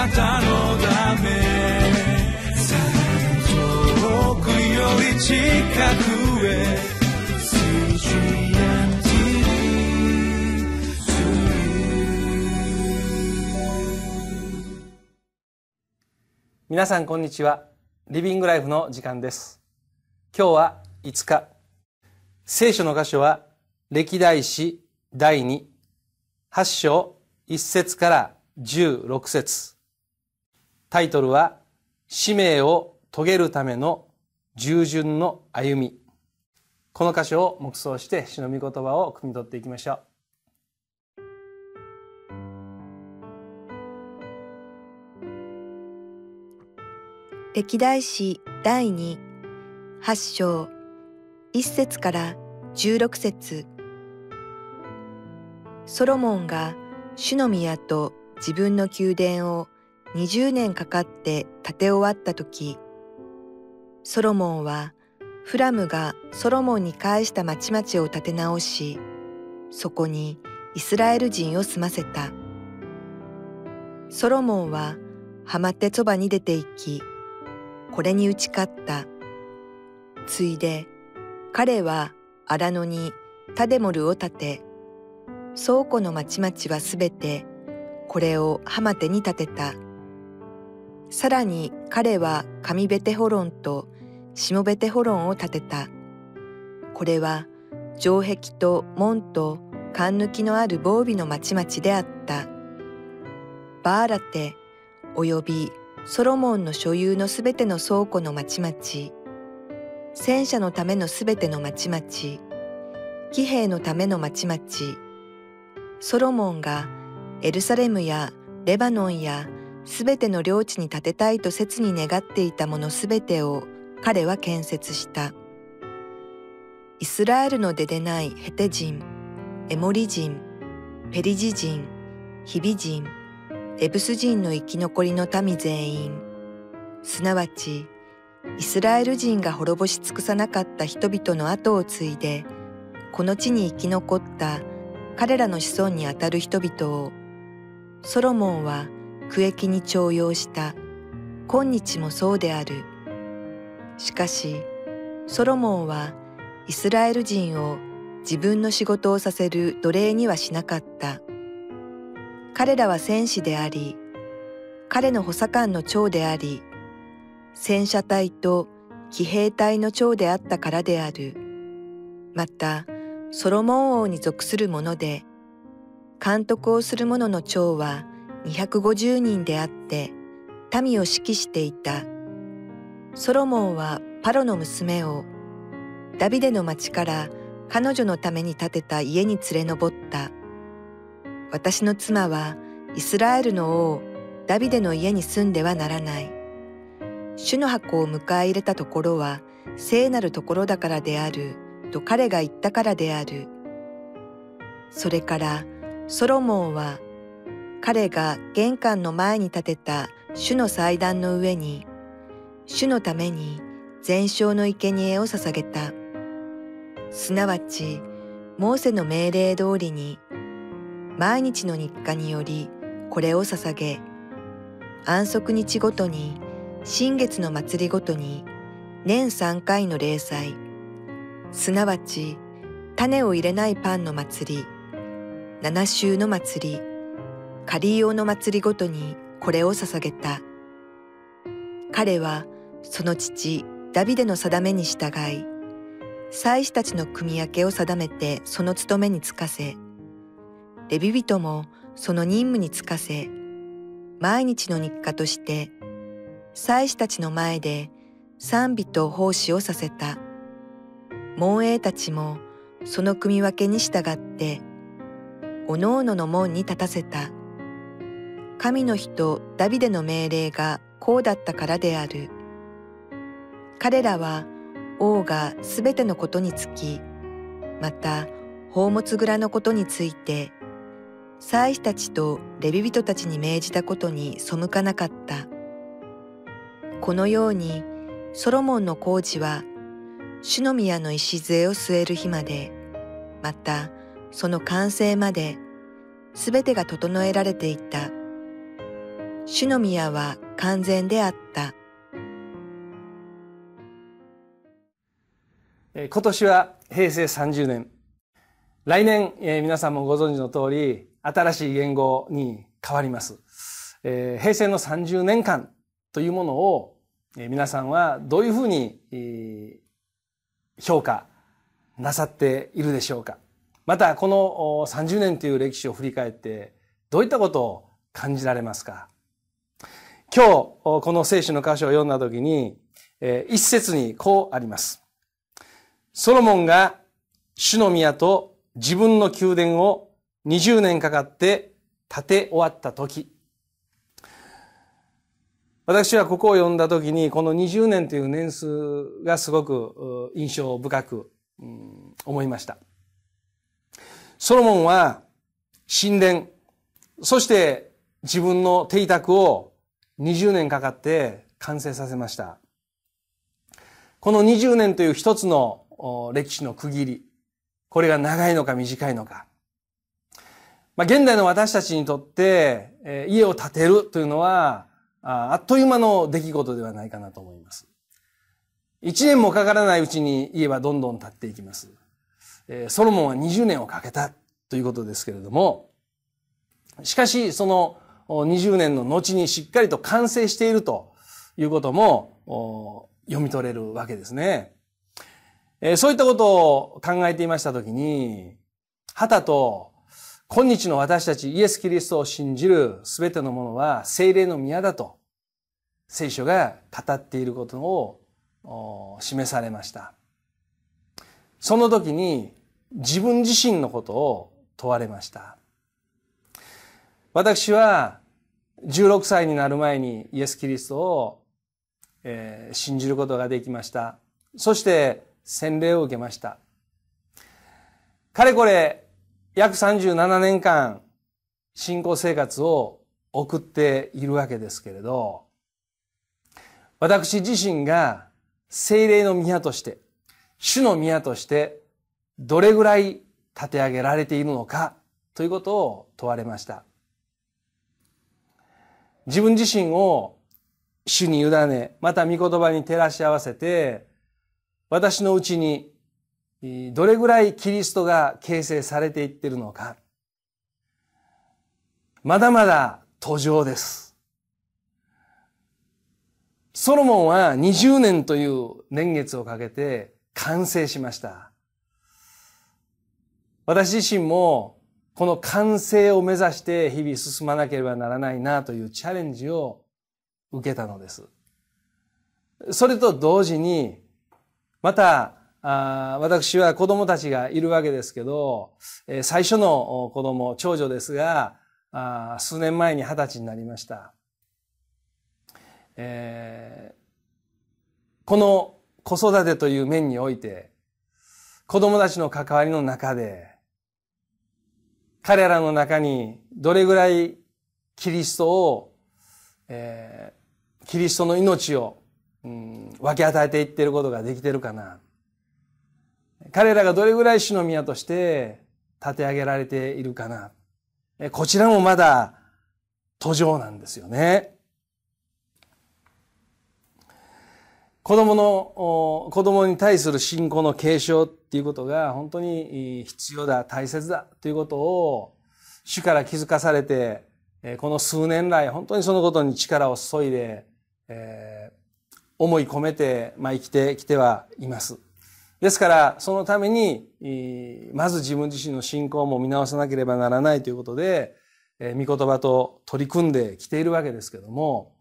なたのため」「遠くより近くへ」皆さんこんにちは。リビングライフの時間です。今日は5日、聖書の箇所は歴代史第2、8章1節から16節。タイトルは使命を遂げるための従順の歩み。この箇所を黙想して主の御言葉を汲み取っていきましょう。歴代史第2、8章1節から16節。ソロモンが主の宮と自分の宮殿を20年かかって建て終わったとき、ソロモンはフラムがソロモンに返した町々を建て直し、そこにイスラエル人を住ませた。ソロモンはハマテツォバに出て行き、これに打ち勝った。ついで彼は荒野にタデモルを建て、倉庫の町々はすべてこれをハマテに建てた。さらに彼は上ベテホロンと下ベテホロンを建てた。これは城壁と門と貫抜きのある防備の町々であった。バーラテおよびソロモンの所有のすべての倉庫の町々、戦車のためのすべての町々、騎兵のための町々、ソロモンがエルサレムやレバノンやすべての領地に建てたいと切に願っていたものすべてを彼は建設した。イスラエルの出でないヘテ人、エモリ人、ペリジ人、ヒビ人、エブス人の生き残りの民全員、すなわちイスラエル人が滅ぼし尽くさなかった人々の後を継いで、この地に生き残った彼らの子孫にあたる人々を、ソロモンは苦役に徴用した。今日もそうである。しかし、ソロモンはイスラエル人を自分の仕事をさせる奴隷にはしなかった。彼らは戦士であり、彼の補佐官の長であり、戦車隊と騎兵隊の長であったからである。また、ソロモン王に属する者で、監督をする者の長は250人であって、民を指揮していた。ソロモンはパロの娘を、ダビデの町から彼女のために建てた家に連れ上った。私の妻はイスラエルの王ダビデの家に住んではならない。主の箱を迎え入れたところは聖なるところだからであると彼が言ったからである。それからソロモンは彼が玄関の前に建てた主の祭壇の上に主のために全焼の生贄を捧げた。すなわちモーセの命令通りに毎日の日課によりこれを捧げ、安息日ごとに、新月の祭りごとに、年3回の礼祭、すなわち種を入れないパンの祭り、7週の祭り、仮用の祭りごとにこれを捧げた。彼はその父ダビデの定めに従い、祭司たちの組分けを定めてその務めに就かせ、レビ人もその任務に就かせ、毎日の日課として、祭司たちの前で賛美と奉仕をさせた。門衛たちもその組分けに従って、おのおのの門に立たせた。神の人ダビデの命令がこうだったからである。彼らは王がすべてのことにつき、また宝物蔵のことについて、祭司たちとレビ人たちに命じたことに背かなかった。このようにソロモンの工事は主の宮の礎を据える日まで、またその完成まで、すべてが整えられていた。主の宮は完全であった。今年は平成30年。来年、皆さんもご存知の通り、新しい元号に変わります。平成の30年間というものを、皆さんはどういうふうに、評価なさっているでしょうか。またこの30年という歴史を振り返ってどういったことを感じられますか。今日この聖書の箇所を読んだときに一節にこうあります。ソロモンが主の宮と自分の宮殿を20年かかって建て終わったとき。私はここを読んだときにこの20年という年数がすごく印象深く思いました。ソロモンは神殿、そして自分の邸宅を20年かかって完成させました。この20年という一つの歴史の区切り、これが長いのか短いのか。現代の私たちにとって家を建てるというのはあっという間の出来事ではないかなと思います。一年もかからないうちに家はどんどん建っていきます。ソロモンは20年をかけたということですけれども、しかしその20年の後にしっかりと完成しているということも読み取れるわけですね。そういったことを考えていましたときに、はたと今日の私たちイエス・キリストを信じるすべてのものは聖霊の宮だと聖書が語っていることを示されました。その時に自分自身のことを問われました。私は16歳になる前にイエス・キリストを信じることができました。そして洗礼を受けました。かれこれ約37年間信仰生活を送っているわけですけれど、私自身が聖霊の宮として、主の宮としてどれぐらい立て上げられているのかということを問われました。自分自身を主に委ね、また御言葉に照らし合わせて、私のうちにどれぐらいキリストが形成されていっているのか。まだまだ途上です。ソロモンは20年という年月をかけて完成しました。私自身もこの完成を目指して日々進まなければならないなというチャレンジを受けたのです。それと同時に、また私は子供たちがいるわけですけど、最初の子供、長女ですが、数年前に20歳になりました。この子育てという面において、子供たちの関わりの中で、彼らの中にどれぐらいキリストの命を、分け与えていっていることができているかな。彼らがどれぐらい主の宮として立て上げられているかな。こちらもまだ途上なんですよね。子供に対する信仰の継承っていうことが本当に必要だ、大切だということを主から気づかされて、この数年来本当にそのことに力を注いで、思い込めて、生きてきてはいます。ですから、そのために、まず自分自身の信仰も見直さなければならないということで、御言葉と取り組んできているわけですけども、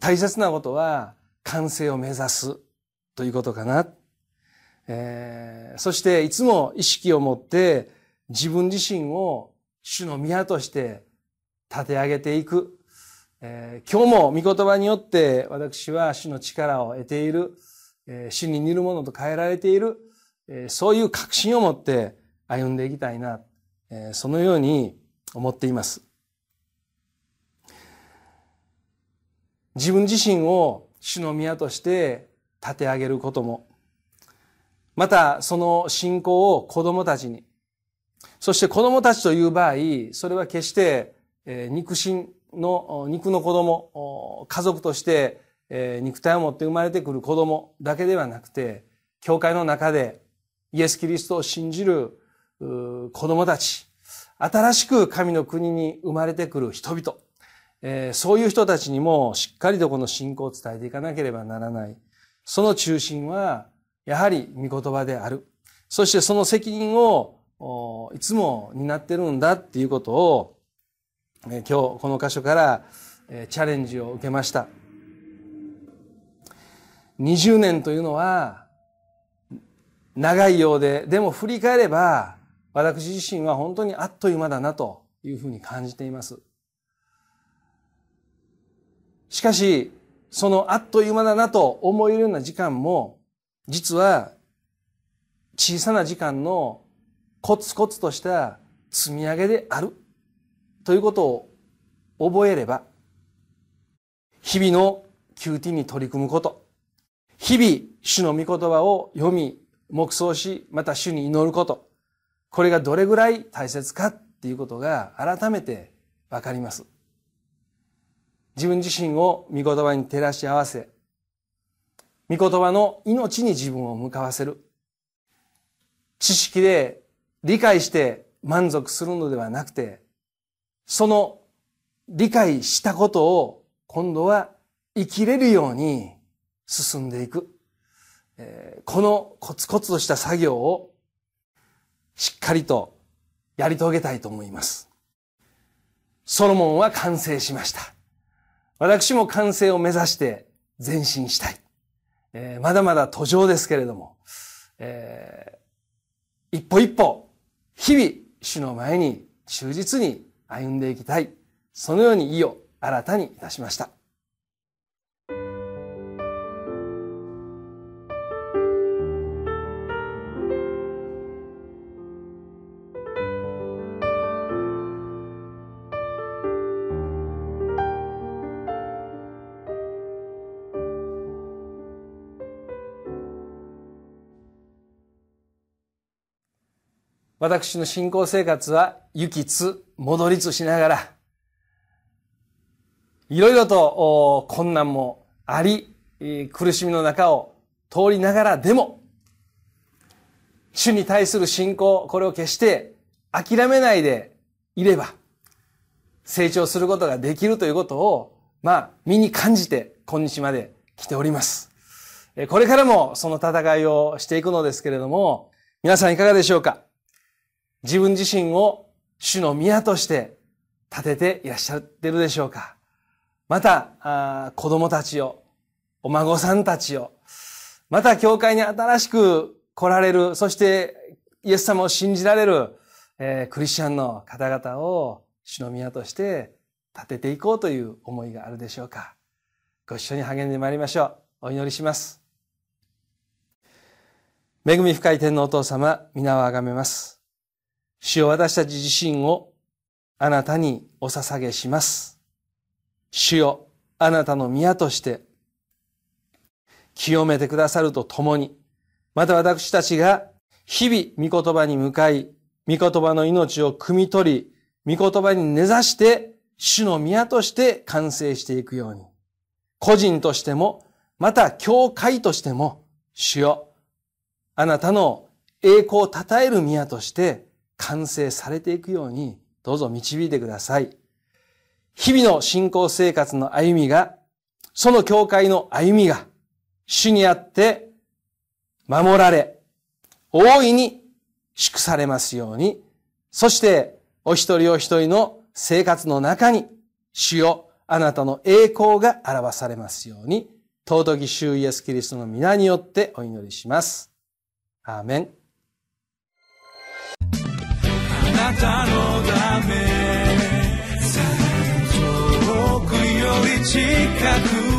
大切なことは、完成を目指すということかな。そしていつも意識を持って自分自身を主の宮として立て上げていく。今日も御言葉によって私は主の力を得ている。主に似るものと変えられている。そういう確信を持って歩んでいきたいな。そのように思っています。自分自身を主の宮として立て上げることも、またその信仰を子供たちに、そして子供たちという場合、それは決して肉親の肉の子供、家族として肉体を持って生まれてくる子供だけではなくて、教会の中でイエス・キリストを信じる子供たち、新しく神の国に生まれてくる人々、そういう人たちにもしっかりとこの信仰を伝えていかなければならない。その中心はやはり御言葉である。そしてその責任をいつも担ってるんだっていうことを今日この箇所からチャレンジを受けました。20年というのは長いようで、でも振り返れば私自身は本当にあっという間だなというふうに感じています。しかし、そのあっという間だなと思えるような時間も、実は小さな時間のコツコツとした積み上げであるということを覚えれば、日々の QT に取り組むこと、日々主の御言葉を読み、黙想し、また主に祈ること、これがどれぐらい大切かっていうことが改めてわかります。自分自身を御言葉に照らし合わせ、御言葉の命に自分を向かわせる。知識で理解して満足するのではなくて、その理解したことを今度は生きれるように進んでいく。このコツコツとした作業をしっかりとやり遂げたいと思います。ソロモンは完成しました。私も完成を目指して前進したい。まだまだ途上ですけれども、一歩一歩、日々、主の前に忠実に歩んでいきたい。そのように意を新たにいたしました。私の信仰生活は行きつ戻りつしながら、いろいろと困難もあり、苦しみの中を通りながらでも、主に対する信仰、これを決して諦めないでいれば、成長することができるということを、身に感じて今日まで来ております。これからもその戦いをしていくのですけれども、皆さんいかがでしょうか？自分自身を主の宮として建てていらっしゃってるでしょうか。また、子供たちを、お孫さんたちを、また教会に新しく来られる、そしてイエス様を信じられる、クリスチャンの方々を主の宮として建てていこうという思いがあるでしょうか。ご一緒に励んでまいりましょう。お祈りします。恵み深い天のお父様、皆をあがめます。主よ、私たち自身をあなたにお捧げします。主よ、あなたの宮として清めてくださるとともに、また私たちが日々御言葉に向かい、御言葉の命を汲み取り、御言葉に根ざして主の宮として完成していくように、個人としても、また教会としても、主よ、あなたの栄光を称える宮として完成されていくように、どうぞ導いてください。日々の信仰生活の歩みが、その教会の歩みが、主にあって守られ、大いに祝されますように、そしてお一人お一人の生活の中に、主よ、あなたの栄光が表されますように、尊き主イエスキリストの皆によってお祈りします。アーメン。あなたのため遠くより近く